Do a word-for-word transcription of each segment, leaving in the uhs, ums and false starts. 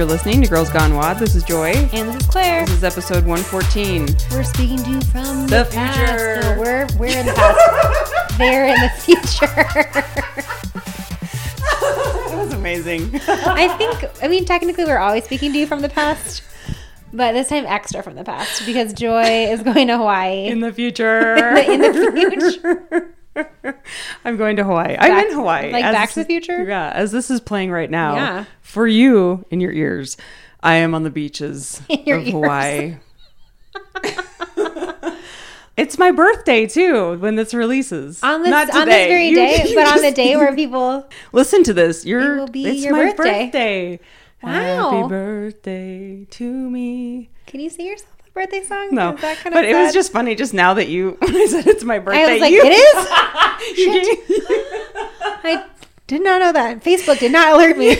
You're listening to Girls Gone Wad. This is Joy. And this is Claire. This is episode one fourteen. We're speaking to you from the, the future. Past. So we're, we're in the past. They're in the future. It was amazing. I think, I mean, technically we're always speaking to you from the past. But this time extra from the past because Joy is going to Hawaii. In the future. in, the, in the future. I'm going to Hawaii. Back, I'm in Hawaii. Like as, Back to the Future? Yeah, as this is playing right now. Yeah. For you, in your ears, I am on the beaches of ears. Hawaii. It's my birthday, too, when this releases. On this, Not today. On this very you, day, you but just, on the day where people... Listen to this. You're, it will be it's your my birthday. birthday. Wow. Happy birthday to me. Can you sing yourself a birthday song? No. Is that kind but of it sad? Was just funny just now that you when I said it's my birthday. I was like, you, it is? I did not know that. Facebook did not alert me.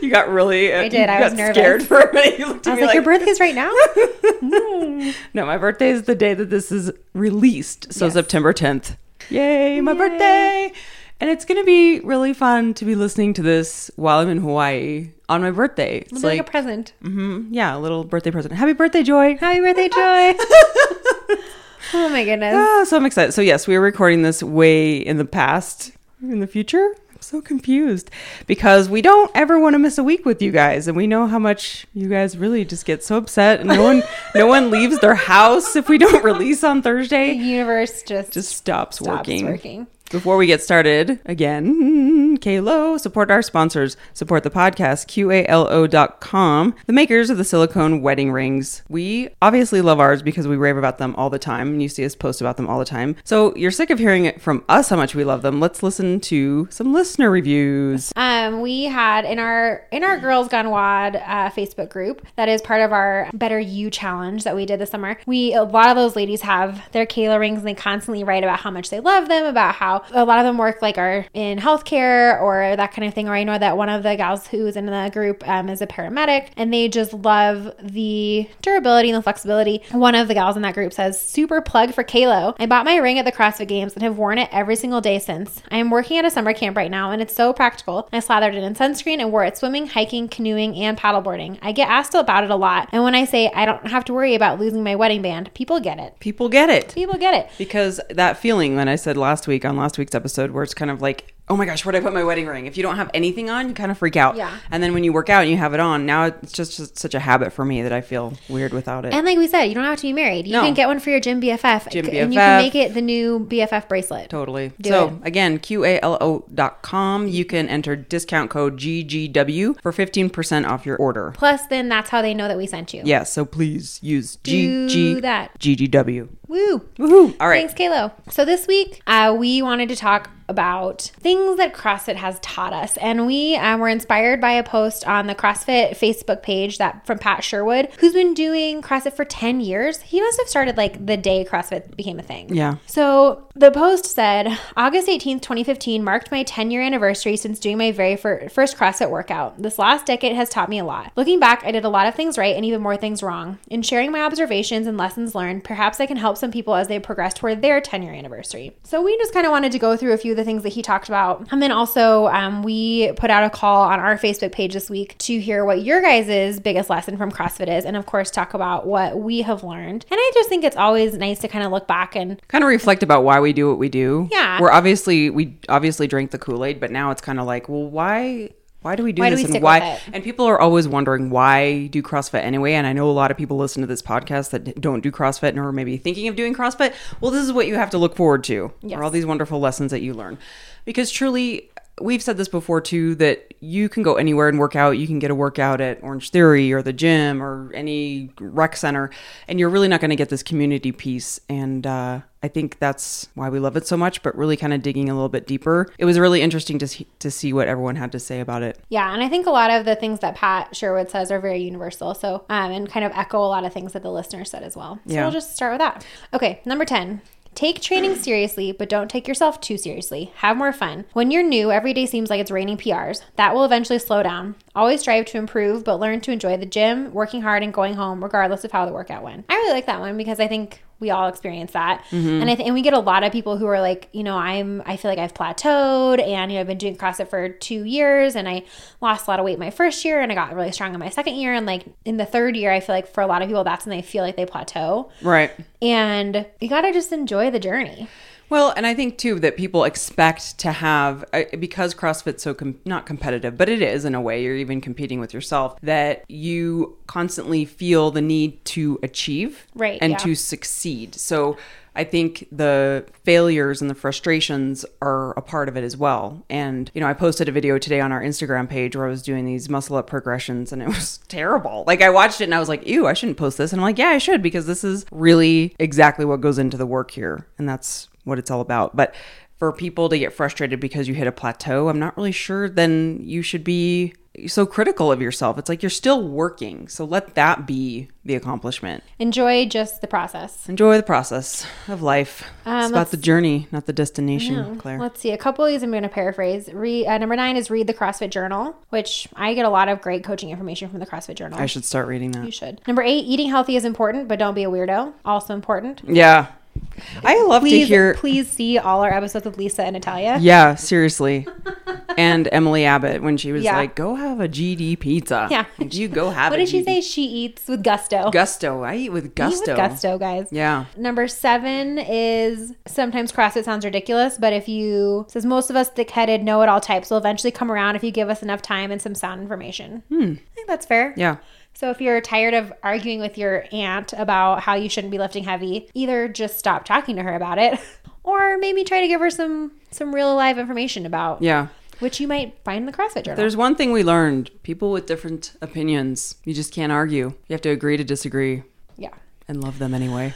You got really uh, I did. I was nervous. Scared for a minute. You looked at I was me like, like, your birthday's right now? mm. No, my birthday is the day that this is released. So yes. September tenth. Yay, my Yay. birthday. And it's going to be really fun to be listening to this while I'm in Hawaii on my birthday. It's like, like a present. Mm-hmm, yeah, a little birthday present. Happy birthday, Joy. Happy birthday, Joy. Oh, my goodness. Oh, so I'm excited. So, yes, we are recording this way in the past, in the future. I'm so confused because we don't ever want to miss a week with you guys. And we know how much you guys really just get so upset. And no one no one leaves their house if we don't release on Thursday. The universe just, just stops, stops working. working. Before we get started, again, QALO, support our sponsors, support the podcast, Q A L O dot com, the makers of the silicone wedding rings. We obviously love ours because we rave about them all the time, and you see us post about them all the time. So you're sick of hearing it from us how much we love them. Let's listen to some listener reviews. Um, we had in our in our Girls Gone Wad uh, Facebook group that is part of our Better You Challenge that we did this summer. We a lot of those ladies have their QALO rings, and they constantly write about how much they love them, about how a lot of them work like are in healthcare or that kind of thing. Or I know that one of the gals who's in the group um, is a paramedic, and they just love the durability and the flexibility. One of the gals in that group says, super plug for QALO. I bought my ring at the CrossFit Games and have worn it every single day since. I am working at a summer camp right now, and it's so practical. I slathered it in sunscreen and wore it swimming, hiking, canoeing, and paddleboarding. I get asked about it a lot, and when I say I don't have to worry about losing my wedding band, people get it. People get it. People get it. Because that feeling when I said last week on last week's episode where it's kind of like, oh my gosh, where'd I put my wedding ring? If you don't have anything on, you kind of freak out. Yeah. And then when you work out and you have it on, now it's just, just such a habit for me that I feel weird without it. And like we said, you don't have to be married. You no. can get one for your gym B F F. Gym B F F. And you can make it the new B F F bracelet. Totally. Do so it. Again, Q A L O dot com. You can enter discount code G G W for fifteen percent off your order. Plus then that's how they know that we sent you. Yes. Yeah, so please use G G W. Woo. Woohoo. All right. Thanks, QALO. So this week uh, we wanted to talk about things that CrossFit has taught us, and we um, were inspired by a post on the CrossFit Facebook page that from Pat Sherwood, who's been doing CrossFit for ten years. He must have started like the day CrossFit became a thing. Yeah. So the post said, August eighteenth, twenty fifteen marked my ten-year anniversary since doing my very fir- first CrossFit workout. This last decade has taught me a lot. Looking back, I did a lot of things right and even more things wrong. In sharing my observations and lessons learned, perhaps I can help some people as they progress toward their ten-year anniversary. So we just kind of wanted to go through a few of the things that he talked about. And then also um, we put out a call on our Facebook page this week to hear what your guys' biggest lesson from CrossFit is, and of course talk about what we have learned. And I just think it's always nice to kind of look back and kind of reflect about why we do what we do. Yeah. We're obviously, we obviously drank the Kool-Aid, but now it's kind of like, well, why... Why do we do why this do we and stick why? With it? And people are always wondering why do CrossFit anyway? And I know a lot of people listen to this podcast that don't do CrossFit or maybe thinking of doing CrossFit. Well, this is what you have to look forward to. Yes. Are all these wonderful lessons that you learn. Because truly, we've said this before too, that you can go anywhere and work out. You can get a workout at Orange Theory or the gym or any rec center, and you're really not going to get this community piece. And uh, I think that's why we love it so much, but really kind of digging a little bit deeper. It was really interesting to see, to see what everyone had to say about it. Yeah, and I think a lot of the things that Pat Sherwood says are very universal, so um, and kind of echo a lot of things that the listener said as well. So yeah. We'll just start with that. Okay, number ten. Take training seriously, but don't take yourself too seriously. Have more fun. When you're new, every day seems like it's raining P Rs. That will eventually slow down. Always strive to improve, but learn to enjoy the gym, working hard, and going home, regardless of how the workout went. I really like that one because I think... we all experience that. Mm-hmm. And I th- and we get a lot of people who are like, you know, I'm, I feel like I've plateaued and, you know, I've been doing CrossFit for two years and I lost a lot of weight my first year and I got really strong in my second year. And like in the third year, I feel like for a lot of people, that's when they feel like they plateau. Right. And you got to just enjoy the journey. Well, and I think too that people expect to have, because CrossFit's so com- not competitive, but it is in a way, you're even competing with yourself, that you constantly feel the need to achieve right, and yeah. to succeed. So I think the failures and the frustrations are a part of it as well. And, you know, I posted a video today on our Instagram page where I was doing these muscle up progressions and it was terrible. Like I watched it and I was like, ew, I shouldn't post this. And I'm like, yeah, I should, because this is really exactly what goes into the work here. And that's what it's all about. But for people to get frustrated because you hit a plateau, I'm not really sure then you should be so critical of yourself. It's like you're still working. So let that be the accomplishment. Enjoy just the process. Enjoy the process of life. Um, it's about the journey, not the destination, Claire. Let's see. A couple of these I'm going to paraphrase. Re, uh, number nine is read the CrossFit Journal, which I get a lot of great coaching information from the CrossFit Journal. I should start reading that. You should. Number eight, eating healthy is important, but don't be a weirdo. Also important. Yeah. I love please, to hear. Please see all our episodes with Lisa and Natalia. Yeah, seriously. And Emily Abbott when she was yeah. like, go have a G D pizza. Yeah. Did you go have it? What did she say? She eats with gusto. Gusto. I eat with gusto. Eat with gusto, guys. Yeah. Number seven is sometimes CrossFit sounds ridiculous, but if you, says most of us thick-headed know-it-all types will eventually come around if you give us enough time and some sound information. Hmm. I think that's fair. Yeah. So if you're tired of arguing with your aunt about how you shouldn't be lifting heavy, either just stop talking to her about it or maybe try to give her some some real live information about yeah. which you might find in the CrossFit Journal. There's one thing we learned. People with different opinions, you just can't argue. You have to agree to disagree. Yeah. And love them anyway.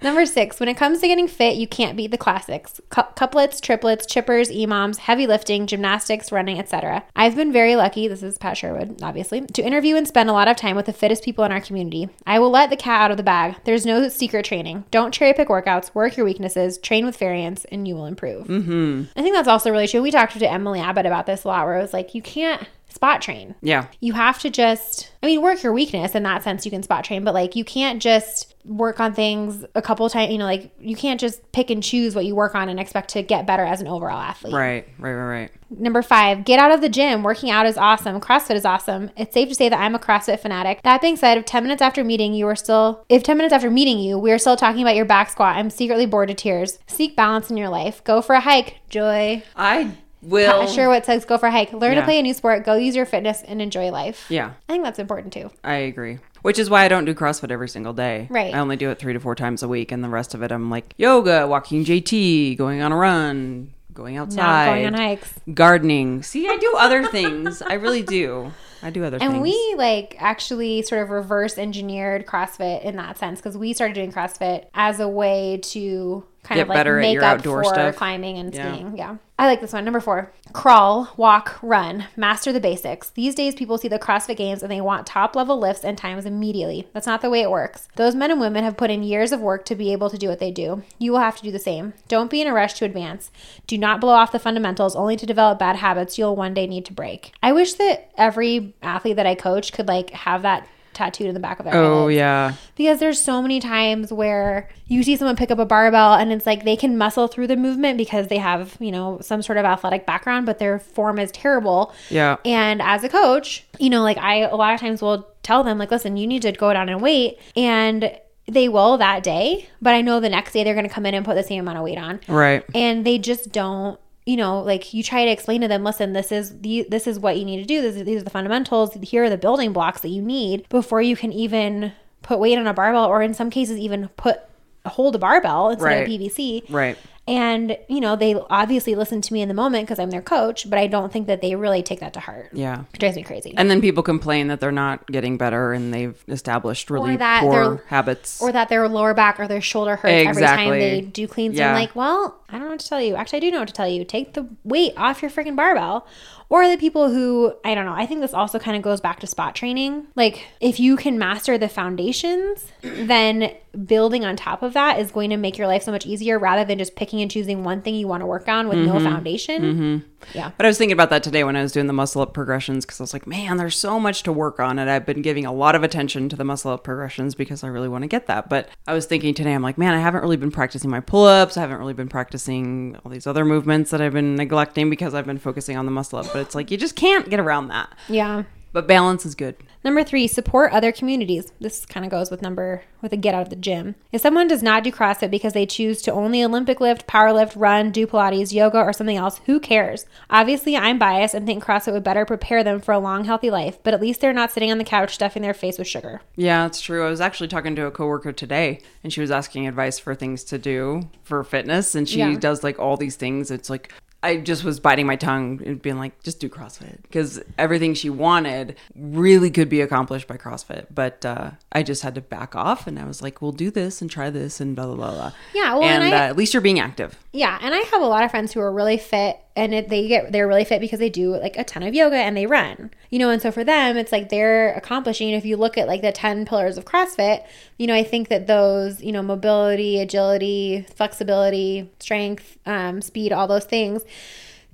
Number six, when it comes to getting fit, you can't beat the classics. Cu- couplets, triplets, chippers, E M O M S, heavy lifting, gymnastics, running, et cetera. I've been very lucky, this is Pat Sherwood, obviously, to interview and spend a lot of time with the fittest people in our community. I will let the cat out of the bag. There's no secret training. Don't cherry pick workouts, work your weaknesses, train with variance, and you will improve. Mm-hmm. I think that's also really true. We talked to Emily Abbott about this a lot where it was like, you can't spot train. Yeah. You have to just, I mean, work your weakness in that sense. You can spot train, but like you can't just work on things a couple times, you know, like you can't just pick and choose what you work on and expect to get better as an overall athlete. Right, right, right, right. Number five, get out of the gym. Working out is awesome. CrossFit is awesome. It's safe to say that I'm a CrossFit fanatic. That being said, if ten minutes after meeting you are still, if ten minutes after meeting you, we are still talking about your back squat, I'm secretly bored to tears. Seek balance in your life. Go for a hike. Joy. I Will Pat Sherwood says go for a hike, learn yeah. to play a new sport, go use your fitness, and enjoy life. Yeah, I think that's important too. I agree, which is why I don't do CrossFit every single day. Right, I only do it three to four times a week, and the rest of it I'm like yoga, walking J T, going on a run, going outside, not going on hikes, gardening. See, I do other things. I really do. I do other and things. And we like actually sort of reverse engineered CrossFit in that sense because we started doing CrossFit as a way to kind Get of like better make at your up outdoor for stuff. Climbing and skiing. Yeah. yeah. I like this one. Number four, crawl, walk, run, master the basics. These days people see the CrossFit Games and they want top level lifts and times immediately. That's not the way it works. Those men and women have put in years of work to be able to do what they do. You will have to do the same. Don't be in a rush to advance. Do not blow off the fundamentals only to develop bad habits you'll one day need to break. I wish that every athlete that I coach could like have that tattooed in the back of their head. Oh, yeah. Because there's so many times where you see someone pick up a barbell and it's like they can muscle through the movement because they have, you know, some sort of athletic background, but their form is terrible. Yeah. And as a coach, you know, like I a lot of times will tell them like, listen, you need to go down and weight. And they will that day, but I know the next day they're going to come in and put the same amount of weight on. Right. And they just don't. You know, like you try to explain to them, listen, this is the, this is what you need to do. This is, these are the fundamentals. Here are the building blocks that you need before you can even put weight on a barbell or in some cases even put hold a barbell instead right. of P V C. Right. And, you know, they obviously listen to me in the moment because I'm their coach, but I don't think that they really take that to heart. Yeah. It drives me crazy. And then people complain that they're not getting better and they've established really poor habits. Or that their lower back or their shoulder hurts exactly. every time they do cleans. Yeah. And I'm like, well, I don't know what to tell you. Actually, I do know what to tell you. Take the weight off your freaking barbell. Or the people who, I don't know, I think this also kind of goes back to spot training. Like, if you can master the foundations, then building on top of that is going to make your life so much easier rather than just picking and choosing one thing you want to work on with mm-hmm. no foundation. Mm-hmm. Yeah. But I was thinking about that today when I was doing the muscle up progressions, because I was like, man, there's so much to work on. And I've been giving a lot of attention to the muscle up progressions because I really want to get that. But I was thinking today, I'm like, man, I haven't really been practicing my pull ups. I haven't really been practicing all these other movements that I've been neglecting because I've been focusing on the muscle up. But it's like, you just can't get around that. Yeah. But balance is good. Number three, support other communities. This kind of goes with number, with a get out of the gym. If someone does not do CrossFit because they choose to only Olympic lift, power lift, run, do Pilates, yoga, or something else, who cares? Obviously, I'm biased and think CrossFit would better prepare them for a long, healthy life, but at least they're not sitting on the couch stuffing their face with sugar. Yeah, that's true. I was actually talking to a coworker today, and she was asking advice for things to do for fitness, and she yeah. does like all these things. It's like, I just was biting my tongue and being like, just do CrossFit, because everything she wanted really could be accomplished by CrossFit. But uh, I just had to back off, and I was like, we'll do this and try this and blah, blah, blah, blah. Yeah. Well, and, and I, uh, at least you're being active. Yeah. And I have a lot of friends who are really fit, and it, they get, they're really fit because they do like a ton of yoga and they run, you know, and so for them, it's like they're accomplishing. If you look at like the ten pillars of CrossFit, you know, I think that those, you know, mobility, agility, flexibility, strength, um, speed, all those things.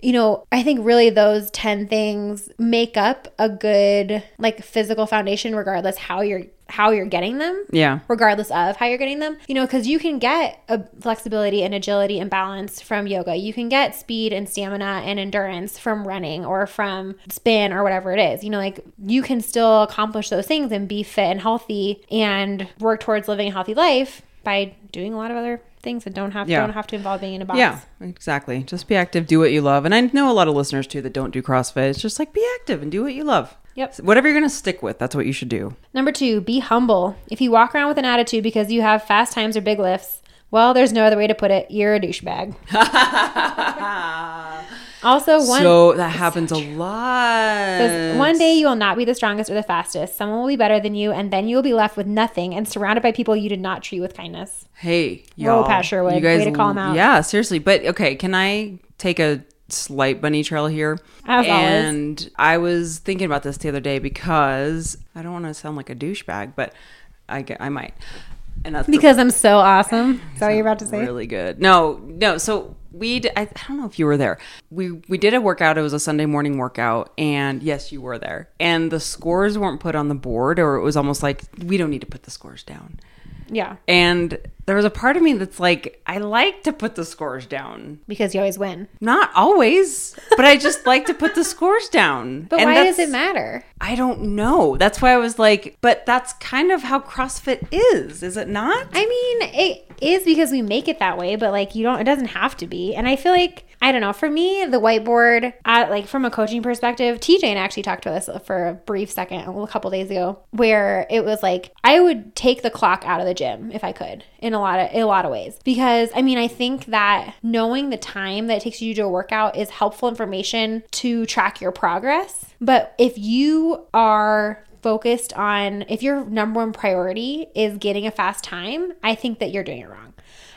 You know, I think really those ten things make up a good like physical foundation, regardless how you're how you're getting them. Yeah. Regardless of how you're getting them, you know, because you can get a flexibility and agility and balance from yoga. You can get speed and stamina and endurance from running or from spin or whatever it is. You know, like you can still accomplish those things and be fit and healthy and work towards living a healthy life by doing a lot of other things that don't have yeah. don't have to involve being in a box. Yeah, exactly. Just be active, do what you love. And I know a lot of listeners too that don't do CrossFit. It's just like, be active and do what you love. Yep. Whatever you're going to stick with, that's what you should do. Number two, be humble. If you walk around with an attitude because you have fast times or big lifts, well, there's no other way to put it. You're a douchebag. Also, one so that happens so a lot. Says, one day you will not be the strongest or the fastest. Someone will be better than you, and then you will be left with nothing and surrounded by people you did not treat with kindness. Hey, y'all, whoa, Pat Sherwood, you guys, way to call him out. Yeah, seriously. But okay, can I take a slight bunny trail here? As and always. I was thinking about this the other day because I don't want to sound like a douchebag, but I I might. And that's because the, I'm so awesome. Is that what you're about to say? Really good. No, no. So we, I, I don't know if you were there. We we did a workout. It was a Sunday morning workout, and yes, you were there. And the scores weren't put on the board, or it was almost like we don't need to put the scores down. Yeah. And there was a part of me that's like, I like to put the scores down. Because you always win. Not always, but I just like to put the scores down. But and why does it matter? I don't know. That's why I was like, but that's kind of how CrossFit is, is it not? I mean, it is because we make it that way, but like you don't, it doesn't have to be. And I feel like, I don't know, for me, the whiteboard, I, like from a coaching perspective, T J and I actually talked about this for a brief second a couple days ago, where it was like, I would take the clock out of the gym if I could. And A lot of in a lot of ways, because I mean I think that knowing the time that it takes you to do a workout is helpful information to track your progress. But if you are focused on, if your number one priority is getting a fast time, I think that you're doing it wrong.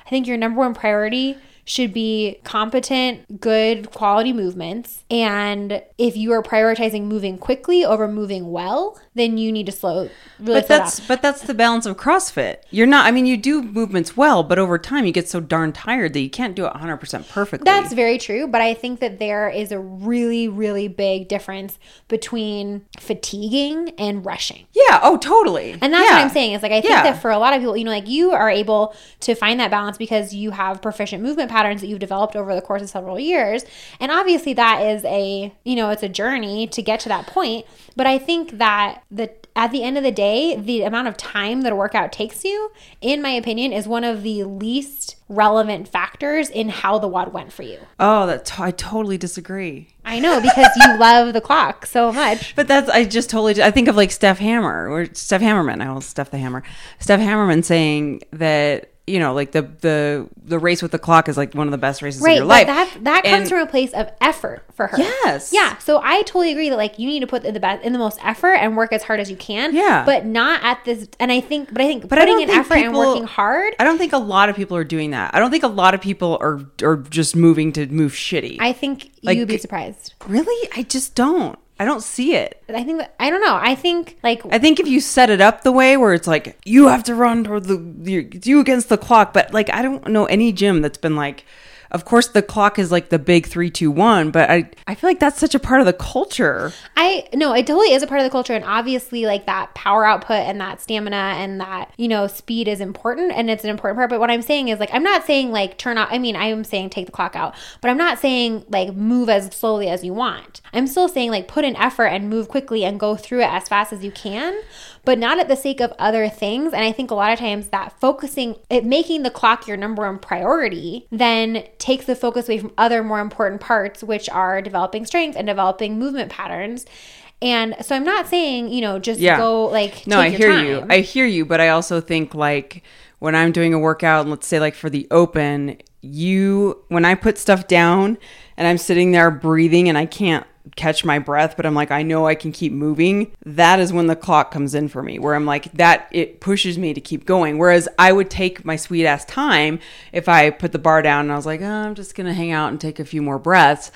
I think your number one priority should be competent, good quality movements. And if you are prioritizing moving quickly over moving well, then you need to slow really but slow that's down. But that's the balance of CrossFit. You're not, I mean, you do movements well, but over time you get so darn tired that you can't do it one hundred percent perfectly. That's very true. But I think that there is a really, really big difference between fatiguing and rushing. Yeah. Oh, totally. And that's yeah. what I'm saying. It's like, I think yeah. that for a lot of people, you know, like you are able to find that balance because you have proficient movement patterns that you've developed over the course of several years. And obviously that is a, you know, it's a journey to get to that point. But I think that the at the end of the day, the amount of time that a workout takes you, in my opinion, is one of the least relevant factors in how the WOD went for you. Oh, that t- I totally disagree. I know, because you love the clock so much. But that's, I just totally, I think of like Steph Hammer or Steph Hammerman. I will Steph the Hammer. Steph Hammerman saying that, you know, like the the the race with the clock is like one of the best races right, of your life. Right, that that comes and, from a place of effort for her. Yes. Yeah. So I totally agree that like you need to put in the best, in the most effort and work as hard as you can. Yeah. But not at this. And I think, but I think but putting I in think effort people, and working hard. I don't think a lot of people are doing that. I don't think a lot of people are are just moving to move shitty. I think like, you'd be surprised. Really, I just don't. I don't see it. I think that, I don't know. I think like I think if you set it up the way where it's like you have to run toward the you against the clock, but like I don't know any gym that's been like, of course the clock is like the big three, two, one, but I, I feel like that's such a part of the culture. I no, it totally is a part of the culture. And obviously like that power output and that stamina and that, you know, speed is important, and it's an important part. But what I'm saying is like, I'm not saying like turn off. I mean, I am saying take the clock out, but I'm not saying like move as slowly as you want. I'm still saying like put in effort and move quickly and go through it as fast as you can, but not at the sake of other things. And I think a lot of times that focusing, it making the clock your number one priority, then takes the focus away from other more important parts, which are developing strength and developing movement patterns. And so I'm not saying, you know, just yeah. go like, no, take I your hear time. you. I hear you. But I also think like when I'm doing a workout, and let's say like for the open, you, when I put stuff down and I'm sitting there breathing and I can't catch my breath, but I'm like, I know I can keep moving. That is when the clock comes in for me, where I'm like, that it pushes me to keep going. Whereas I would take my sweet ass time if I put the bar down and I was like, oh, I'm just going to hang out and take a few more breaths.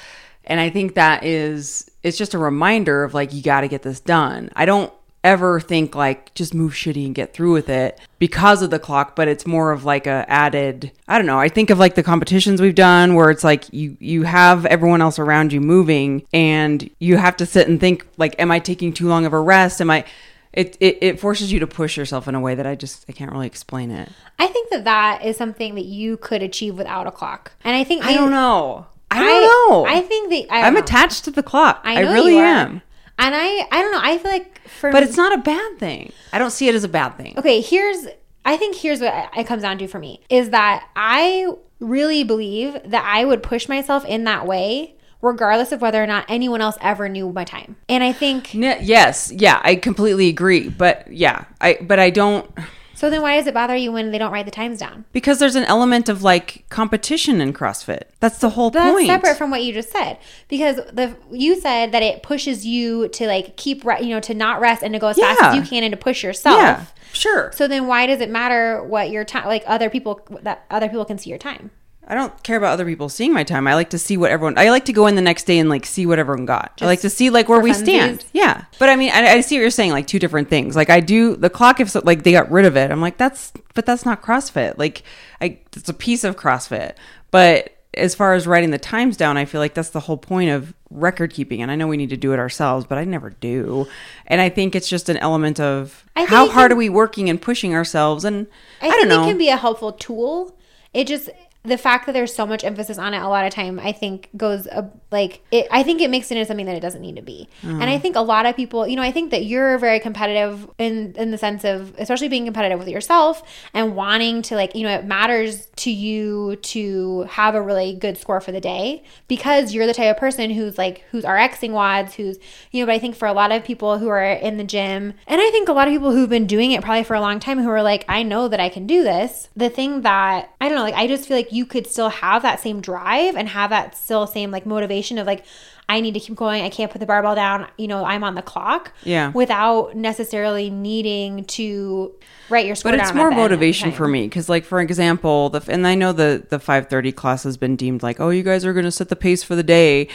And I think that is, it's just a reminder of like, you got to get this done. I don't ever think like just move shitty and get through with it because of the clock, but it's more of like a added, I don't know. I think of like the competitions we've done where it's like you you have everyone else around you moving and you have to sit and think like, am I taking too long of a rest? Am I, it it, it forces you to push yourself in a way that I just, I can't really explain it. I think that that is something that you could achieve without a clock. And I think- I, I don't know. I don't I, know. I think that- I I'm know. attached to the clock. I, I really am. And I, I don't know, I feel like for But me, it's not a bad thing. I don't see it as a bad thing. Okay, here's, I think here's what it comes down to for me, is that I really believe that I would push myself in that way regardless of whether or not anyone else ever knew my time. And I think... N- yes, yeah, I completely agree. But yeah, I but I don't... So then why does it bother you when they don't write the times down? Because there's an element of like competition in CrossFit. That's the whole That's point. That's separate from what you just said. Because the you said that it pushes you to like keep, re- you know, to not rest and to go as yeah. fast as you can and to push yourself. Yeah, sure. So then why does it matter what your time, like other people, that other people can see your time? I don't care about other people seeing my time. I like to see what everyone, I like to go in the next day and like see what everyone got. Just I like to see like where we stand. Yeah. But I mean, I, I see what you're saying, like two different things. Like I do the clock, if so, like they got rid of it. I'm like, that's, but that's not CrossFit. Like I, it's a piece of CrossFit. But as far as writing the times down, I feel like that's the whole point of record keeping. And I know we need to do it ourselves, but I never do. And I think it's just an element of how hard can, are we working and pushing ourselves? And I, I don't think know. It can be a helpful tool. It just... The fact that there's so much emphasis on it a lot of time, I think goes uh, like, it, I think it makes it into something that it doesn't need to be. Mm. And I think a lot of people, you know, I think that you're very competitive in, in the sense of, especially being competitive with yourself and wanting to like, you know, it matters to you to have a really good score for the day because you're the type of person who's like, who's RXing wads, who's, you know, but I think for a lot of people who are in the gym, and I think a lot of people who've been doing it probably for a long time who are like, I know that I can do this. The thing that, I don't know, like, I just feel like you could still have that same drive and have that still same like motivation of like, I need to keep going. I can't put the barbell down. You know, I'm on the clock. Yeah. Without necessarily needing to write your score down. But it's more motivation for me because, like, for example, the and I know the the five thirty class has been deemed like, oh, you guys are going to set the pace for the day.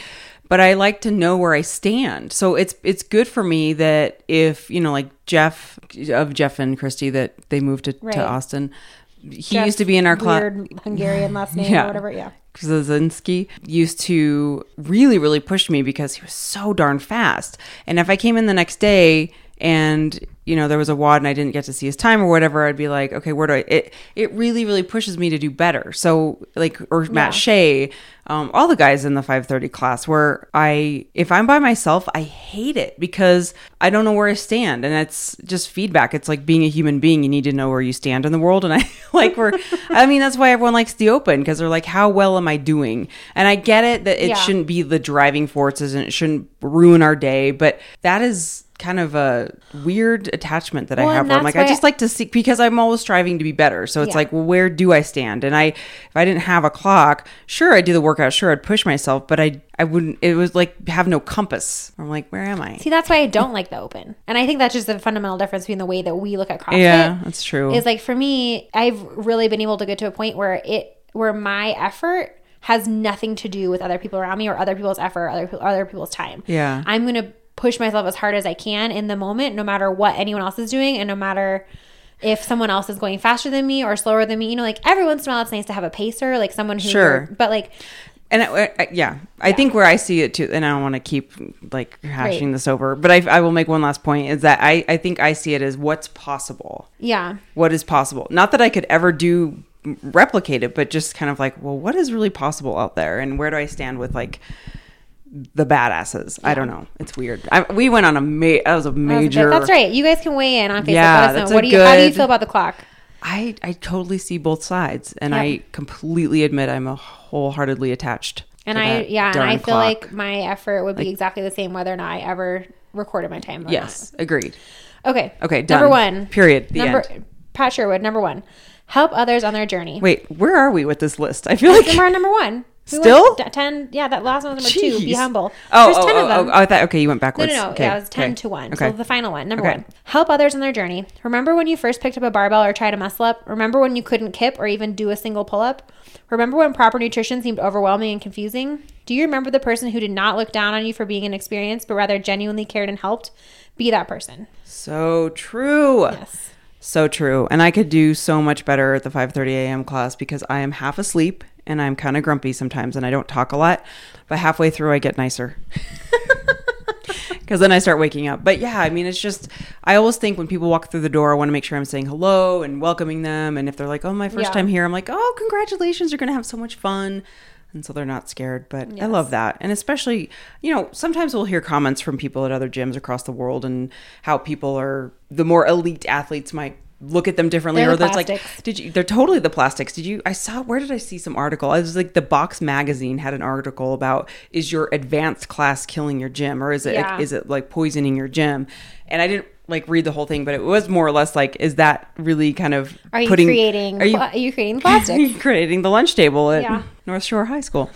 But I like to know where I stand. So it's it's good for me that if, you know, like Jeff of Jeff and Christy that they moved to, right. to Austin. He Jeff, used to be in our class. Weird Hungarian last name yeah. or whatever. Yeah. Krasinski used to really, really push me because he was so darn fast. And if I came in the next day and, you know, there was a wad and I didn't get to see his time or whatever, I'd be like, okay, where do I, it, it really, really pushes me to do better. So like, or Matt yeah. Shea, um, all the guys in the five thirty class where I, if I'm by myself, I hate it because I don't know where I stand. And that's just feedback. It's like being a human being, you need to know where you stand in the world. And I like, we're, I mean, that's why everyone likes the open because they're like, how well am I doing? And I get it that it yeah. shouldn't be the driving forces and it shouldn't ruin our day, but that is kind of a weird attachment that well, I have where I'm like, I just like to see because I'm always striving to be better. So it's yeah. like, well, where do I stand? And I, if I didn't have a clock, sure, I'd do the workout. Sure, I'd push myself, but I, I wouldn't, it was like have no compass. I'm like, where am I? See, that's why I don't like the open. And I think that's just the fundamental difference between the way that we look at CrossFit. Yeah, that's true. Is like for me, I've really been able to get to a point where it, where my effort has nothing to do with other people around me or other people's effort, other, other people's time. Yeah. I'm going to push myself as hard as I can in the moment, no matter what anyone else is doing and no matter, if someone else is going faster than me or slower than me. You know, like every once in a while it's nice to have a pacer, like someone who sure. But like and I, I, yeah, I yeah. think where I see it too, and I don't want to keep like hashing right. this over, but I, I will make one last point is that I, I think I see it as what's possible. Yeah. What is possible? Not that I could ever do replicate it, but just kind of like, well, what is really possible out there? And where do I stand with like the badasses? Yeah. I don't know. It's weird. I, we went on a, ma- that was a major. That was a bit, that's right. You guys can weigh in on Facebook. Yeah, Let us that's know. What do you, good, how do you feel about the clock? I, I totally see both sides, and yeah. I completely admit I'm a wholeheartedly attached. And to I that yeah, and I feel clock. Like my effort would be like, exactly the same whether or not I ever recorded my time. Or yes, not. Agreed. Okay, okay. Done. Number one. Period. The number, end. Pat Sherwood. Number one. Help others on their journey. Wait, where are we with this list? I feel I like we're on number one. We Still went ten. Yeah, that last one was number Jeez. two. Be humble. Oh, There's oh, ten oh, of them. oh, oh, I thought okay, you went backwards. No, no, no. Okay. Yeah, it was ten okay. to one. Okay. So the final one, number okay. one, help others in their journey. Remember when you first picked up a barbell or tried to muscle up? Remember when you couldn't kip or even do a single pull up? Remember when proper nutrition seemed overwhelming and confusing? Do you remember the person who did not look down on you for being inexperienced, but rather genuinely cared and helped? Be that person. So true. Yes. So true. And I could do so much better at the five thirty a.m. class because I am half asleep. And I'm kind of grumpy sometimes, and I don't talk a lot. But halfway through, I get nicer. Because then I start waking up. But yeah, I mean, it's just, I always think when people walk through the door, I want to make sure I'm saying hello and welcoming them. And if they're like, oh, my first yeah. time here, I'm like, oh, congratulations, you're going to have so much fun. And so they're not scared. But yes. I love that. And especially, you know, sometimes we'll hear comments from people at other gyms across the world and how people are, the more elite athletes might look at them differently, they're or that's like, did you, they're totally the plastics. Did you, I saw, where did I see some article? I was like, the Box Magazine had an article about, is your advanced class killing your gym? Or is it, yeah. like, is it like poisoning your gym? And I didn't like read the whole thing, but it was more or less like, is that really kind of are you putting, creating, are you, are you creating plastics? Creating the lunch table at yeah. North Shore High School.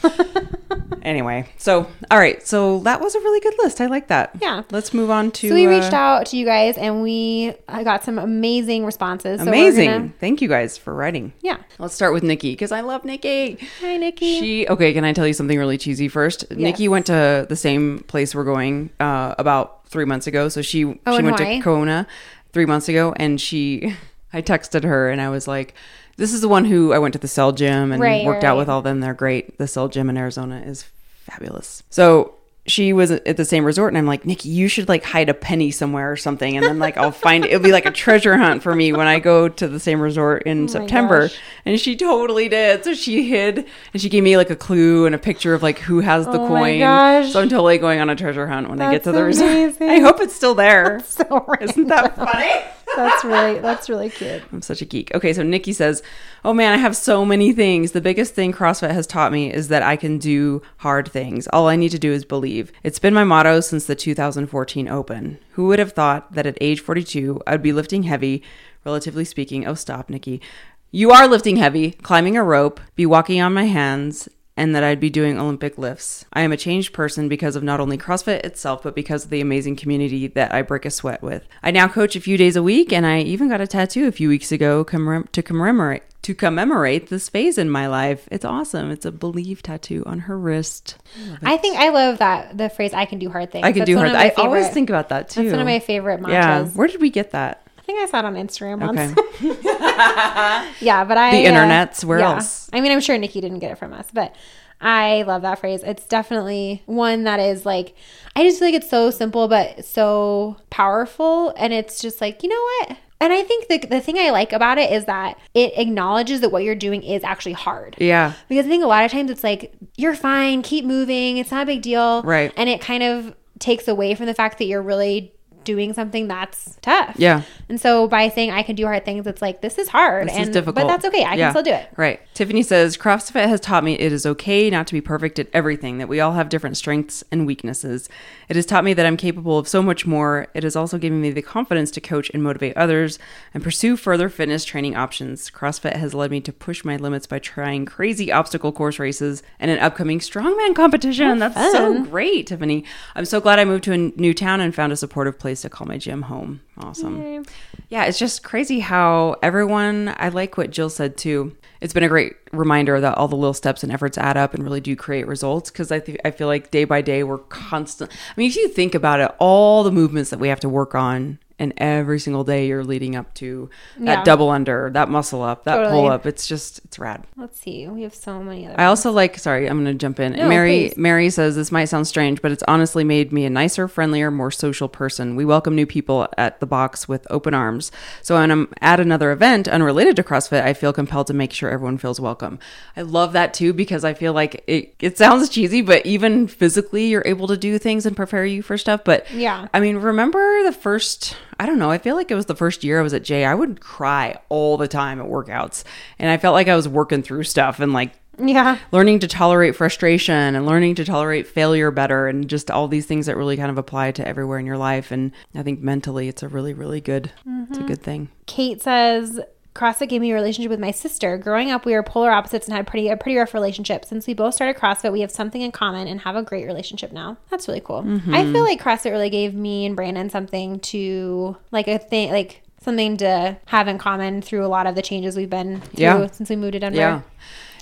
Anyway, so, all right. So that was a really good list. I like that. Yeah. Let's move on to... So we reached uh, out to you guys and we got some amazing responses. Amazing. So gonna... Thank you guys for writing. Yeah. Let's start with Nikki because I love Nikki. Hi, Nikki. She, okay, can I tell you something really cheesy first? Yes. Nikki went to the same place we're going uh, about three months ago. So she, oh, she went Hawaii. to Kona three months ago and she, I texted her and I was like... This is the one who I went to the Cell Gym and right, worked right. out with all of them. They're great. The Cell Gym in Arizona is fabulous. So she was at the same resort and I'm like, Nikki, you should like hide a penny somewhere or something. And then like I'll find it. It'll be like a treasure hunt for me when I go to the same resort in oh September. Gosh. And she totally did. So she hid and she gave me like a clue and a picture of like who has the oh coin. My gosh. So I'm totally going on a treasure hunt when that's I get to the amazing. resort. I hope it's still there. That's so random. Isn't that funny? That's really, that's really cute. I'm such a geek. Okay, so Nikki says, oh man, I have so many things. The biggest thing CrossFit has taught me is that I can do hard things. All I need to do is believe. It's been my motto since the two thousand fourteen Open. Who would have thought that at age forty-two, I'd be lifting heavy, relatively speaking. Oh, stop, Nikki. You are lifting heavy, climbing a rope, be walking on my hands, and that I'd be doing Olympic lifts. I am a changed person because of not only CrossFit itself, but because of the amazing community that I break a sweat with. I now coach a few days a week, and I even got a tattoo a few weeks ago commem- to commemorate to commemorate this phase in my life. It's awesome. It's a believe tattoo on her wrist. I, I think I love that, the phrase, I can do hard things. I can that's do hard things. I favorite, always think about that, too. That's one of my favorite mantras. Yeah. Where did we get that? I think I saw it on Instagram once. Okay. yeah, but I... The internet's, where yeah. else? I mean, I'm sure Nikki didn't get it from us, but I love that phrase. It's definitely one that is like, I just feel like it's so simple, but so powerful. And it's just like, you know what? And I think the the thing I like about it is that it acknowledges that what you're doing is actually hard. Yeah. Because I think a lot of times it's like, you're fine, keep moving, it's not a big deal. Right. And it kind of takes away from the fact that you're really doing something that's tough. Yeah. And so by saying I can do hard things, it's like, this is hard. This and, is difficult. But that's okay. I yeah. can still do it. Right. Tiffany says, CrossFit has taught me it is okay not to be perfect at everything, that we all have different strengths and weaknesses. It has taught me that I'm capable of so much more. It has also given me the confidence to coach and motivate others and pursue further fitness training options. CrossFit has led me to push my limits by trying crazy obstacle course races and an upcoming strongman competition. Oh, that's fun. So great, Tiffany. I'm so glad I moved to a new town and found a supportive place to call my gym home. Awesome. Yay. Yeah, it's just crazy how everyone, I like what Jill said too. It's been a great reminder that all the little steps and efforts add up and really do create results, because I, th- I feel like day by day we're constant. I mean, if you think about it, all the movements that we have to work on And every single day you're leading up to that yeah. double under, that muscle up, that totally. pull up. It's just, it's rad. Let's see. We have so many other I ones. also like, sorry, I'm going to jump in. No, Mary please. Mary says, this might sound strange, but it's honestly made me a nicer, friendlier, more social person. We welcome new people at the box with open arms. So when I'm at another event unrelated to CrossFit, I feel compelled to make sure everyone feels welcome. I love that too, because I feel like it, it sounds cheesy, but even physically you're able to do things and prepare you for stuff. But yeah, I mean, remember the first... I don't know. I feel like it was the first year I was at J. I would cry all the time at workouts. And I felt like I was working through stuff and like yeah, learning to tolerate frustration and learning to tolerate failure better and just all these things that really kind of apply to everywhere in your life. And I think mentally it's a really, really good, mm-hmm. it's a good thing. Kate says... CrossFit gave me a relationship with my sister. Growing up, we were polar opposites and had pretty a pretty rough relationship. Since we both started CrossFit, we have something in common and have a great relationship now. That's really cool. Mm-hmm. I feel like CrossFit really gave me and Brandon something to like a thing like something to have in common through a lot of the changes we've been through yeah. since we moved to Denver. Yeah.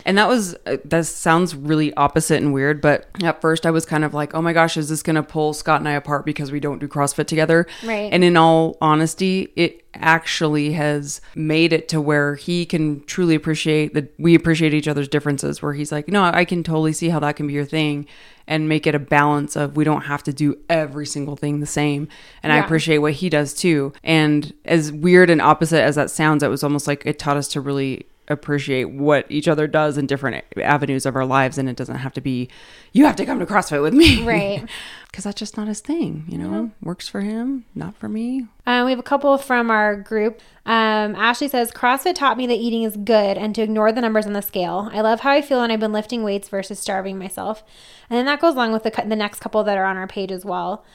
And that was, uh, that sounds really opposite and weird, but at first I was kind of like, oh my gosh, is this going to pull Scott and I apart because we don't do CrossFit together? Right. And in all honesty, it actually has made it to where he can truly appreciate that we appreciate each other's differences, where he's like, no, I can totally see how that can be your thing and make it a balance of we don't have to do every single thing the same. And yeah. I appreciate what he does too. And as weird and opposite as that sounds, it was almost like it taught us to really appreciate what each other does in different avenues of our lives, and it doesn't have to be you have to come to CrossFit with me, right? Because that's just not his thing, you know. Yeah. Works for him, not for me. Uh, we have a couple from our group. Um, Ashley says, CrossFit taught me that eating is good and to ignore the numbers on the scale. I love how I feel when I've been lifting weights versus starving myself. And then that goes along with the, the next couple that are on our page as well.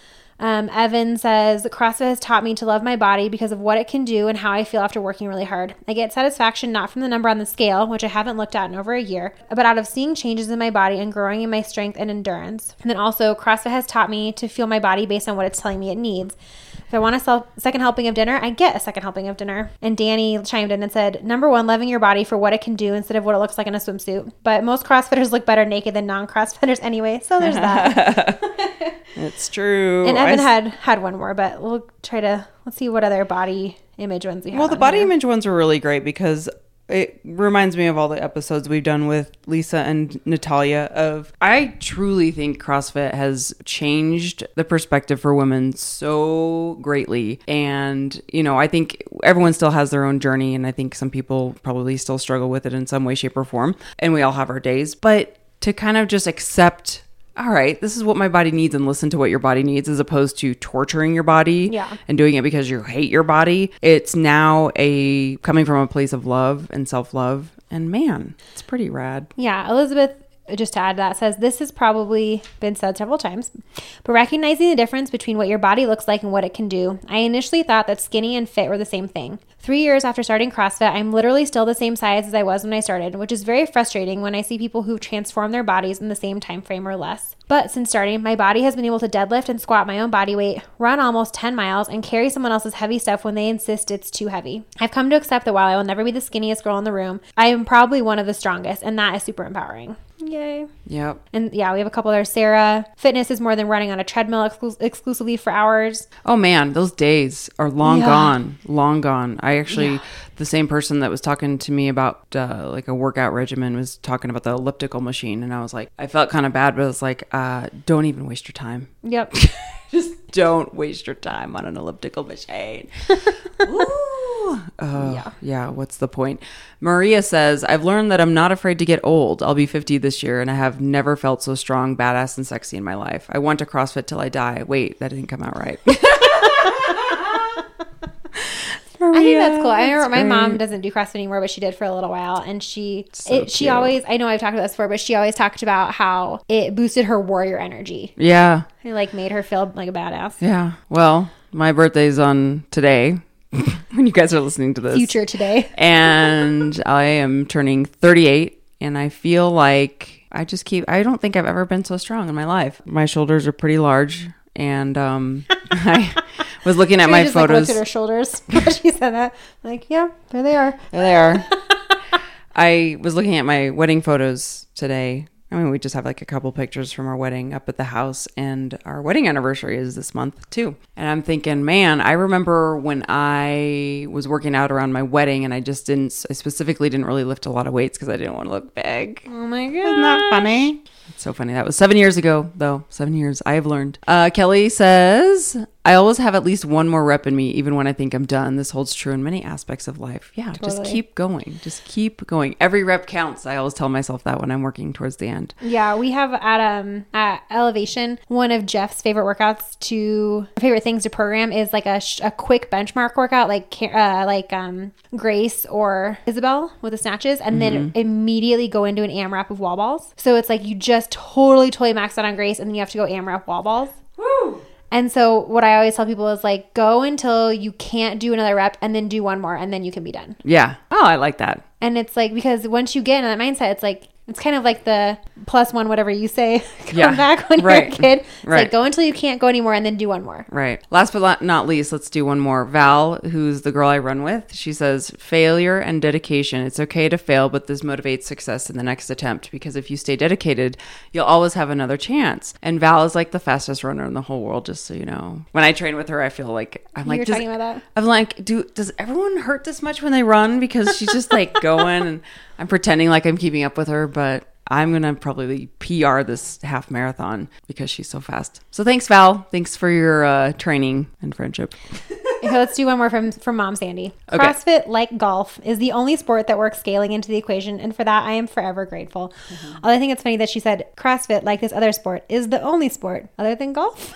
Um, Evan says, CrossFit has taught me to love my body because of what it can do and how I feel after working really hard. I get satisfaction not from the number on the scale, which I haven't looked at in over a year, but out of seeing changes in my body and growing in my strength and endurance. And then also, CrossFit has taught me to feel my body based on what it's telling me it needs. If I want a second helping of dinner, I get a second helping of dinner. And Danny chimed in and said, number one, loving your body for what it can do instead of what it looks like in a swimsuit. But most CrossFitters look better naked than non-CrossFitters anyway, so there's that. It's true. And Evan I... had had one more, but we'll try to, let's see what other body image ones we have. Well, the body here. image ones were really great because it reminds me of all the episodes we've done with Lisa and Natalia of, I truly think CrossFit has changed the perspective for women so greatly. And, you know, I think everyone still has their own journey. And I think some people probably still struggle with it in some way, shape or form. And we all have our days, but to kind of just accept, all right, this is what my body needs and listen to what your body needs, as opposed to torturing your body yeah. and doing it because you hate your body. It's now a coming from a place of love and self-love, and man, it's pretty rad. Yeah. Elizabeth, just to add to that, says this has probably been said several times, but recognizing the difference between what your body looks like and what it can do. I initially thought that skinny and fit were the same thing. Three years after starting CrossFit, I'm literally still the same size as I was when I started, which is very frustrating when I see people who transform their bodies in the same time frame or less. But since starting, my body has been able to deadlift and squat my own body weight, run almost ten miles, and carry someone else's heavy stuff when they insist it's too heavy. I've come to accept that while I will never be the skinniest girl in the room, I am probably one of the strongest, and that is super empowering. Yay. Yep. And yeah, we have a couple there. Sarah, fitness is more than running on a treadmill exclu- exclusively for hours. Oh man, those days are long yeah. gone. Long gone. I actually, yeah. the same person that was talking to me about uh, like a workout regimen was talking about the elliptical machine. And I was like, I felt kind of bad, but I was like, uh, don't even waste your time. Yep. Just don't waste your time on an elliptical machine. Ooh. Uh, yeah. yeah, what's the point? Maria says, I've learned that I'm not afraid to get old. I'll be fifty this year, and I have never felt so strong, badass, and sexy in my life. I want to CrossFit till I die. Wait, that didn't come out right. Maria, I think that's cool. I remember my great. mom doesn't do CrossFit anymore, but she did for a little while, and she so it, she always, I know I've talked about this before, but she always talked about how it boosted her warrior energy. Yeah. It like made her feel like a badass. Yeah. Well, my birthday's on today. When you guys are listening to this. Future today. And I am turning thirty-eight, and I feel like I just keep, I don't think I've ever been so strong in my life. My shoulders are pretty large, and um, I was looking at she my just, photos. Like, looked at her shoulders when she said that. I'm like, yeah, there they are. There they are. I was looking at my wedding photos today. I mean, we just have like a couple pictures from our wedding up at the house, and our wedding anniversary is this month too. And I'm thinking, man, I remember when I was working out around my wedding and I just didn't, I specifically didn't really lift a lot of weights because I didn't want to look big. Oh my God. Isn't that funny? It's so funny. That was seven years ago though. Seven years. I have learned. Uh, Kelly says, I always have at least one more rep in me, even when I think I'm done. This holds true in many aspects of life. Yeah, totally. Just keep going. Just keep going. Every rep counts. I always tell myself that when I'm working towards the end. Yeah, we have at um at Elevation, one of Jeff's favorite workouts to favorite things to program is like a sh- a quick benchmark workout, like uh, like um Grace or Isabel with the snatches, and mm-hmm. then immediately go into an AMRAP of wall balls. So it's like you just totally totally max out on Grace, and then you have to go AMRAP wall balls. Woo! And so what I always tell people is like, go until you can't do another rep and then do one more and then you can be done. Yeah. Oh, I like that. And it's like, because once you get in that mindset, it's like, it's kind of like the plus one, whatever you say, come yeah. back when right. you're a kid. It's right. like, go until you can't go anymore and then do one more. Right. Last but not least, let's do one more. Val, who's the girl I run with, she says, failure and dedication. It's okay to fail, but this motivates success in the next attempt because if you stay dedicated, you'll always have another chance. And Val is like the fastest runner in the whole world, just so you know. When I train with her, I feel like, I'm you like, were talking about that? I'm like, do does everyone hurt this much when they run? Because she's just like going and I'm pretending like I'm keeping up with her, but I'm going to probably P R this half marathon because she's so fast. So thanks, Val. Thanks for your uh, training and friendship. Okay, let's do one more from, from Mom Sandy. Okay. CrossFit, like golf, is the only sport that works scaling into the equation, and for that, I am forever grateful. Mm-hmm. Although I think it's funny that she said CrossFit, like this other sport, is the only sport other than golf.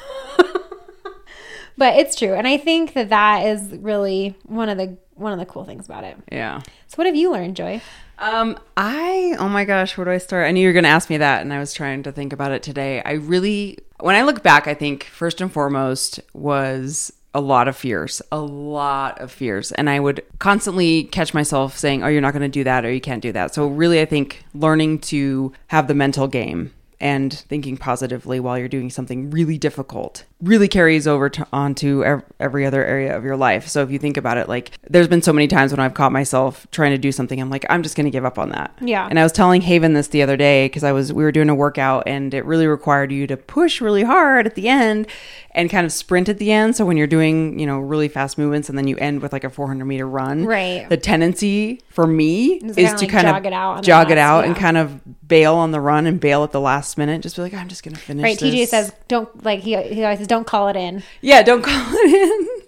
But it's true, and I think that that is really one of the one of the cool things about it. Yeah. So what have you learned, Joy? Um, I, oh my gosh, where do I start? I knew you were going to ask me that, and I was trying to think about it today. I really, when I look back, I think first and foremost was a lot of fears, a lot of fears. And I would constantly catch myself saying, oh, you're not going to do that, or you can't do that. So really, I think learning to have the mental game and thinking positively while you're doing something really difficult really carries over to onto ev- every other area of your life. So if you think about it, like there's been so many times when I've caught myself trying to do something, I'm like, I'm just going to give up on that. Yeah. And I was telling Haven this the other day because I was we were doing a workout and it really required you to push really hard at the end and kind of sprint at the end. So when you're doing, you know, really fast movements and then you end with like a four hundred meter run, right? The tendency for me is to like kind jog of it out jog it out yeah. and kind of bail on the run and bail at the last minute, just be like, I'm just gonna finish right this. T J says don't like he, he always says don't call it in yeah don't call it in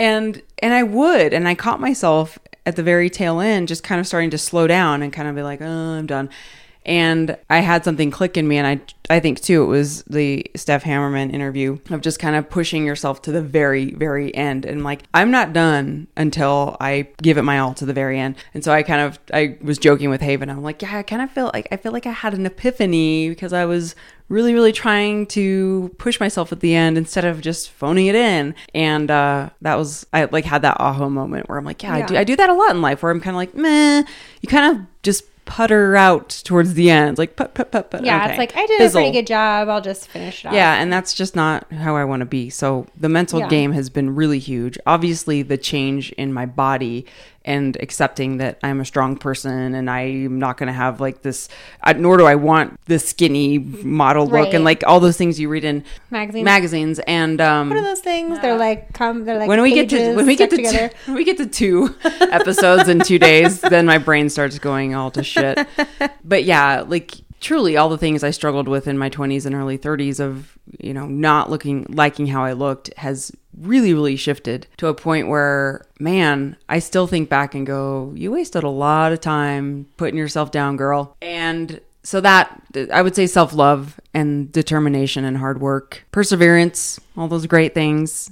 and and I would and I caught myself at the very tail end just kind of starting to slow down and kind of be like, oh, I'm done. And I had something click in me, and I I think too it was the Steph Hammerman interview of just kind of pushing yourself to the very, very end and like, I'm not done until I give it my all to the very end. And so I kind of, I was joking with Haven. I'm like, yeah, I kind of feel like, I feel like I had an epiphany because I was really, really trying to push myself at the end instead of just phoning it in. And uh, that was, I like had that aha moment where I'm like, yeah, yeah. I do, I do that a lot in life where I'm kind of like, meh, you kind of just putter out towards the end, like put put put put. Yeah, okay. It's like I did Bizzle. a pretty good job. I'll just finish it off. Yeah, and that's just not how I want to be. So the mental yeah. game has been really huge. Obviously, the change in my body and accepting that I'm a strong person and I'm not going to have like this, I, nor do I want this skinny model right. look and like all those things you read in magazines. magazines and um, what are those things? Uh, they're like, come, they're like when we get to when we get to two, when we get to two episodes in two days, then my brain starts going all to shit. But yeah, like. Truly, all the things I struggled with in my twenties and early thirties of, you know, not looking, liking how I looked has really, really shifted to a point where, man, I still think back and go, you wasted a lot of time putting yourself down, girl. And so that, I would say self-love and determination and hard work, perseverance, all those great things.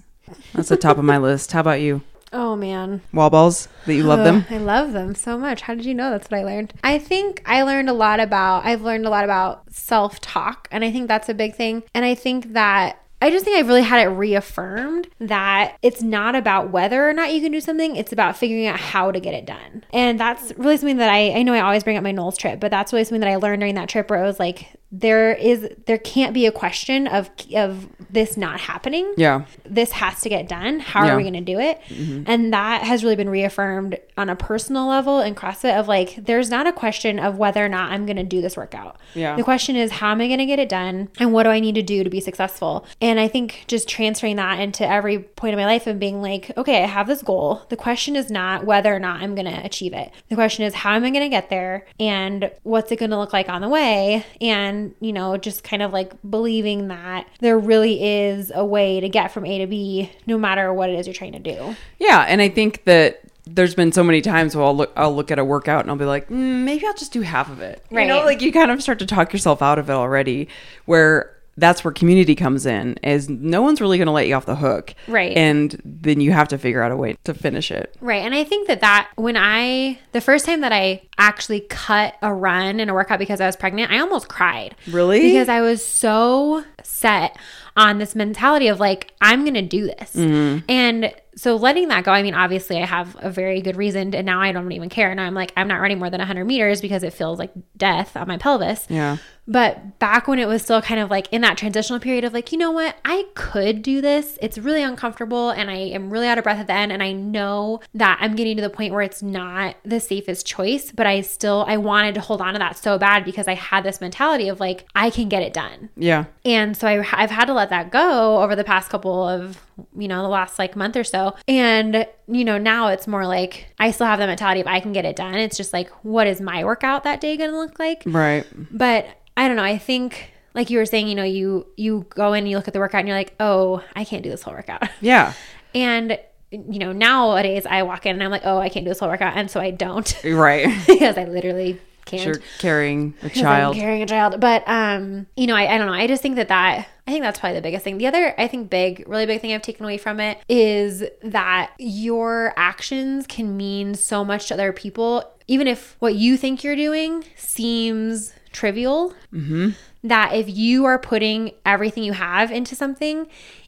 That's the top of my list. How about you? Oh, man. Wall balls, that you love oh, them? I love them so much. How did you know that's what I learned? I think I learned a lot about, I've learned a lot about self-talk, and I think that's a big thing. And I think that, I just think I've really had it reaffirmed that it's not about whether or not you can do something. It's about figuring out how to get it done. And that's really something that I, I know I always bring up my Knowles trip, but that's really something that I learned during that trip where it was like, there is there can't be a question of of this not happening. Yeah. This has to get done. How yeah. are we going to do it? Mm-hmm. And that has really been reaffirmed on a personal level in CrossFit of like, there's not a question of whether or not I'm going to do this workout. Yeah. The question is, how am I going to get it done? And what do I need to do to be successful? And I think just transferring that into every point of my life and being like, okay, I have this goal. The question is not whether or not I'm going to achieve it. The question is, how am I going to get there? And what's it going to look like on the way? And you know, just kind of like believing that there really is a way to get from A to B, no matter what it is you're trying to do. Yeah. And I think that there's been so many times where I'll look, I'll look at a workout and I'll be like, mm, maybe I'll just do half of it. Right. You know, like you kind of start to talk yourself out of it already, where that's where community comes in, is no one's really going to let you off the hook. Right. And then you have to figure out a way to finish it. Right. And I think that that when I, the first time that I actually cut a run in a workout because I was pregnant, I almost cried. Really? Because I was so set on this mentality of like, I'm going to do this. Mm-hmm. And so letting that go, I mean, obviously I have a very good reason, and now I don't even care. And I'm like, I'm not running more than one hundred meters because it feels like death on my pelvis. Yeah. But back when it was still kind of like in that transitional period of like, you know what, I could do this. It's really uncomfortable and I am really out of breath at the end. And I know that I'm getting to the point where it's not the safest choice, but I still, I wanted to hold on to that so bad because I had this mentality of like, I can get it done. Yeah. And so I, I've had to let that go over the past couple of, you know, the last like month or so. And, you know, now it's more like I still have the mentality of I can get it done. It's just like, what is my workout that day going to look like? Right. But I don't know. I think like you were saying, you know, you, you go in and you look at the workout and you're like, oh, I can't do this whole workout. Yeah. And you know, nowadays I walk in and I'm like, oh, I can't do this whole workout. And so I don't. Right. Because I literally can't. You're carrying a child. I'm carrying a child. But, um, you know, I, I don't know. I just think that that, I think that's probably the biggest thing. The other, I think, big, really big thing I've taken away from it is that your actions can mean so much to other people. Even if what you think you're doing seems trivial, mm-hmm. that if you are putting everything you have into something,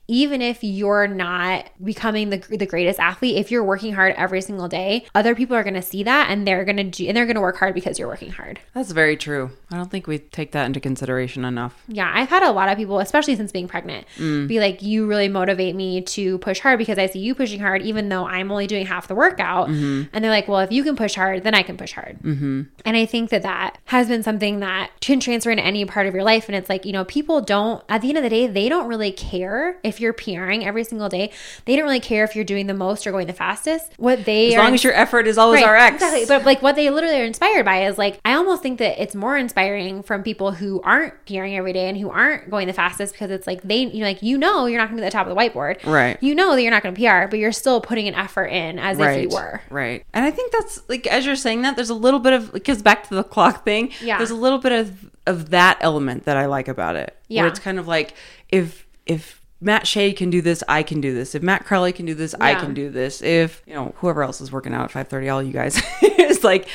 even if you're not becoming the the greatest athlete, if you're working hard every single day, other people are going to see that and they're going to do, and they're going to work hard because you're working hard. That's very true. I don't think we take that into consideration enough. Yeah, I've had a lot of people, especially since being pregnant, mm. be like, "You really motivate me to push hard because I see you pushing hard, even though I'm only doing half the workout." Mm-hmm. And they're like, "Well, if you can push hard, then I can push hard." Mm-hmm. And I think that that has been something that can transfer into any part of your life. And it's like, you know, people don't, at the end of the day, they don't really care if. If you're P R ing every single day, they don't really care if you're doing the most or going the fastest. What they as are, long as your effort is always right, R X. Exactly. But like what they literally are inspired by is like, I almost think that it's more inspiring from people who aren't P R ing every day and who aren't going the fastest, because it's like they, you know, like you know you're not going to be at the top of the whiteboard, right? You know that you're not going to P R, but you're still putting an effort in as right. if you were, right? And I think that's like as you're saying that, there's a little bit of because back to the clock thing, yeah. There's a little bit of of that element that I like about it. Yeah, where it's kind of like if if. Matt Shea can do this, I can do this. If Matt Crowley can do this, yeah. I can do this. If, you know, whoever else is working out at five thirty, all you guys, it's like,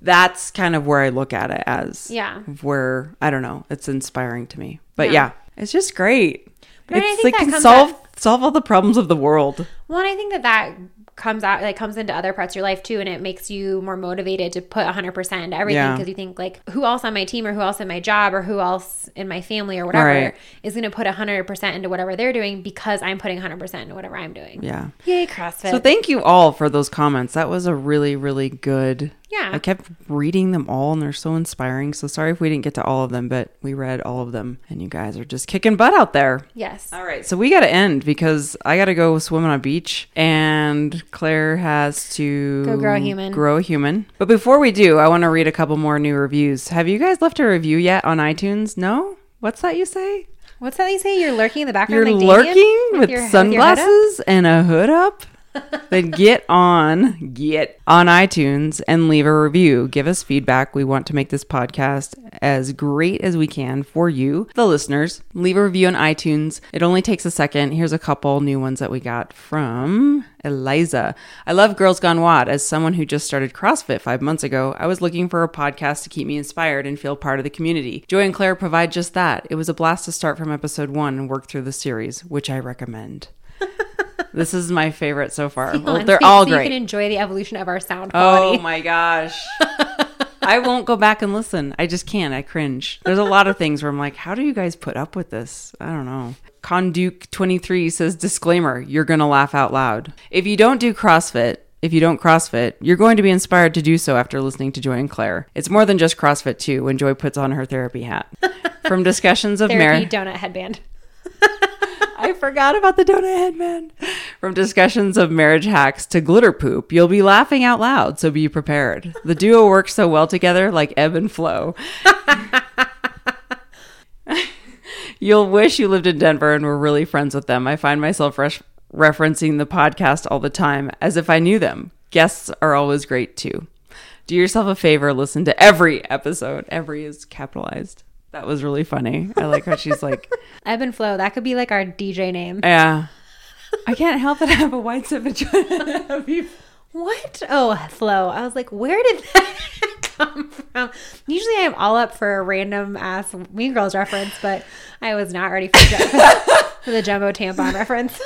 that's kind of where I look at it as yeah. where, I don't know, it's inspiring to me. But yeah, yeah it's just great. But it's I think like, that can solve, up- solve all the problems of the world. Well, and I think that that comes out, like comes into other parts of your life too. And it makes you more motivated to put one hundred percent into everything because yeah. you think like who else on my team or who else in my job or who else in my family or whatever right. is going to put one hundred percent into whatever they're doing because I'm putting one hundred percent into whatever I'm doing. Yeah. Yay, CrossFit. So thank you all for those comments. That was a really, really good. Yeah. I kept reading them all and they're so inspiring. So sorry if we didn't get to all of them, but we read all of them and you guys are just kicking butt out there. Yes. All right. So we got to end because I got to go swim on a beach and Claire has to go grow a human. Grow a human. But before we do, I want to read a couple more new reviews. Have you guys left a review yet on iTunes? No? What's that you say? What's that you say? You're lurking in the background. You're like lurking with, with your, sunglasses with and a hood up? Then get on, get on iTunes and leave a review. Give us feedback. We want to make this podcast as great as we can for you, the listeners. Leave a review on iTunes. It only takes a second. Here's a couple new ones that we got from Eliza. I love Girls Gone Wad. As someone who just started CrossFit five months ago, I was looking for a podcast to keep me inspired and feel part of the community. Joy and Claire provide just that. It was a blast to start from episode one and work through the series, which I recommend. This is my favorite so far. Well, they're all great. So you can enjoy the evolution of our sound quality. Oh my gosh. I won't go back and listen. I just can't. I cringe. There's a lot of things where I'm like, how do you guys put up with this? I don't know. Conduke twenty-three says, disclaimer, you're going to laugh out loud. If you don't do CrossFit, If you don't CrossFit, you're going to be inspired to do so after listening to Joy and Claire. It's more than just CrossFit, too, when Joy puts on her therapy hat. From discussions of Mary... Therapy donut headband. I forgot about the donut headband. From discussions of marriage hacks to glitter poop, you'll be laughing out loud, so be prepared. The duo works so well together, like ebb and flow. You'll wish you lived in Denver and were really friends with them. I find myself fresh... referencing the podcast all the time as if I knew them. Guests are always great too. Do yourself a favor, listen to every episode. Every is capitalized. That was really funny. I like how she's like... Ebb and Flow, that could be like our D J name. Yeah. I can't help it. I have a wide set vagina. What? Oh, Flow. I was like, where did that come from? Usually I'm all up for a random ass Mean Girls reference, but I was not ready for the, for the jumbo tampon reference.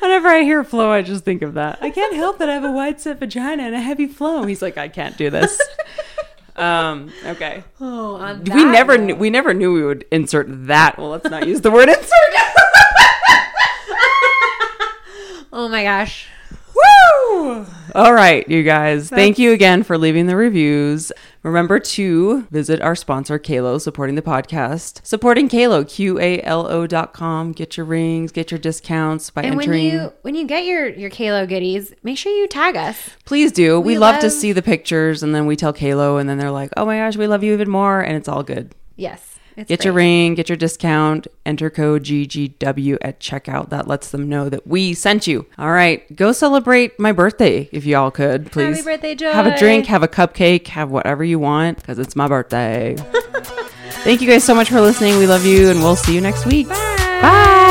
Whenever I hear flow, I just think of that. I can't help that I have a wide set vagina and a heavy flow. He's like, I can't do this. Um, okay. Oh, on that we never knew, we never knew we would insert that. Well, let's not use the word insert. Oh my gosh. Woo! All right, you guys. That's- Thank you again for leaving the reviews. Remember to visit our sponsor, QALO, supporting the podcast. Supporting QALO, Q A L O dot com. Get your rings, get your discounts by and entering. And when you, when you get your, your QALO goodies, make sure you tag us. Please do. We, we love, love to see the pictures, and then we tell QALO, and then they're like, oh my gosh, we love you even more, and it's all good. Yes. It's get great. Your ring, get your discount, enter code G G W at checkout. That lets them know that we sent you. All right, go celebrate my birthday if y'all could, please. Happy birthday, Joy. Have a drink, have a cupcake, have whatever you want because it's my birthday. Thank you guys so much for listening. We love you and we'll see you next week. Bye. Bye.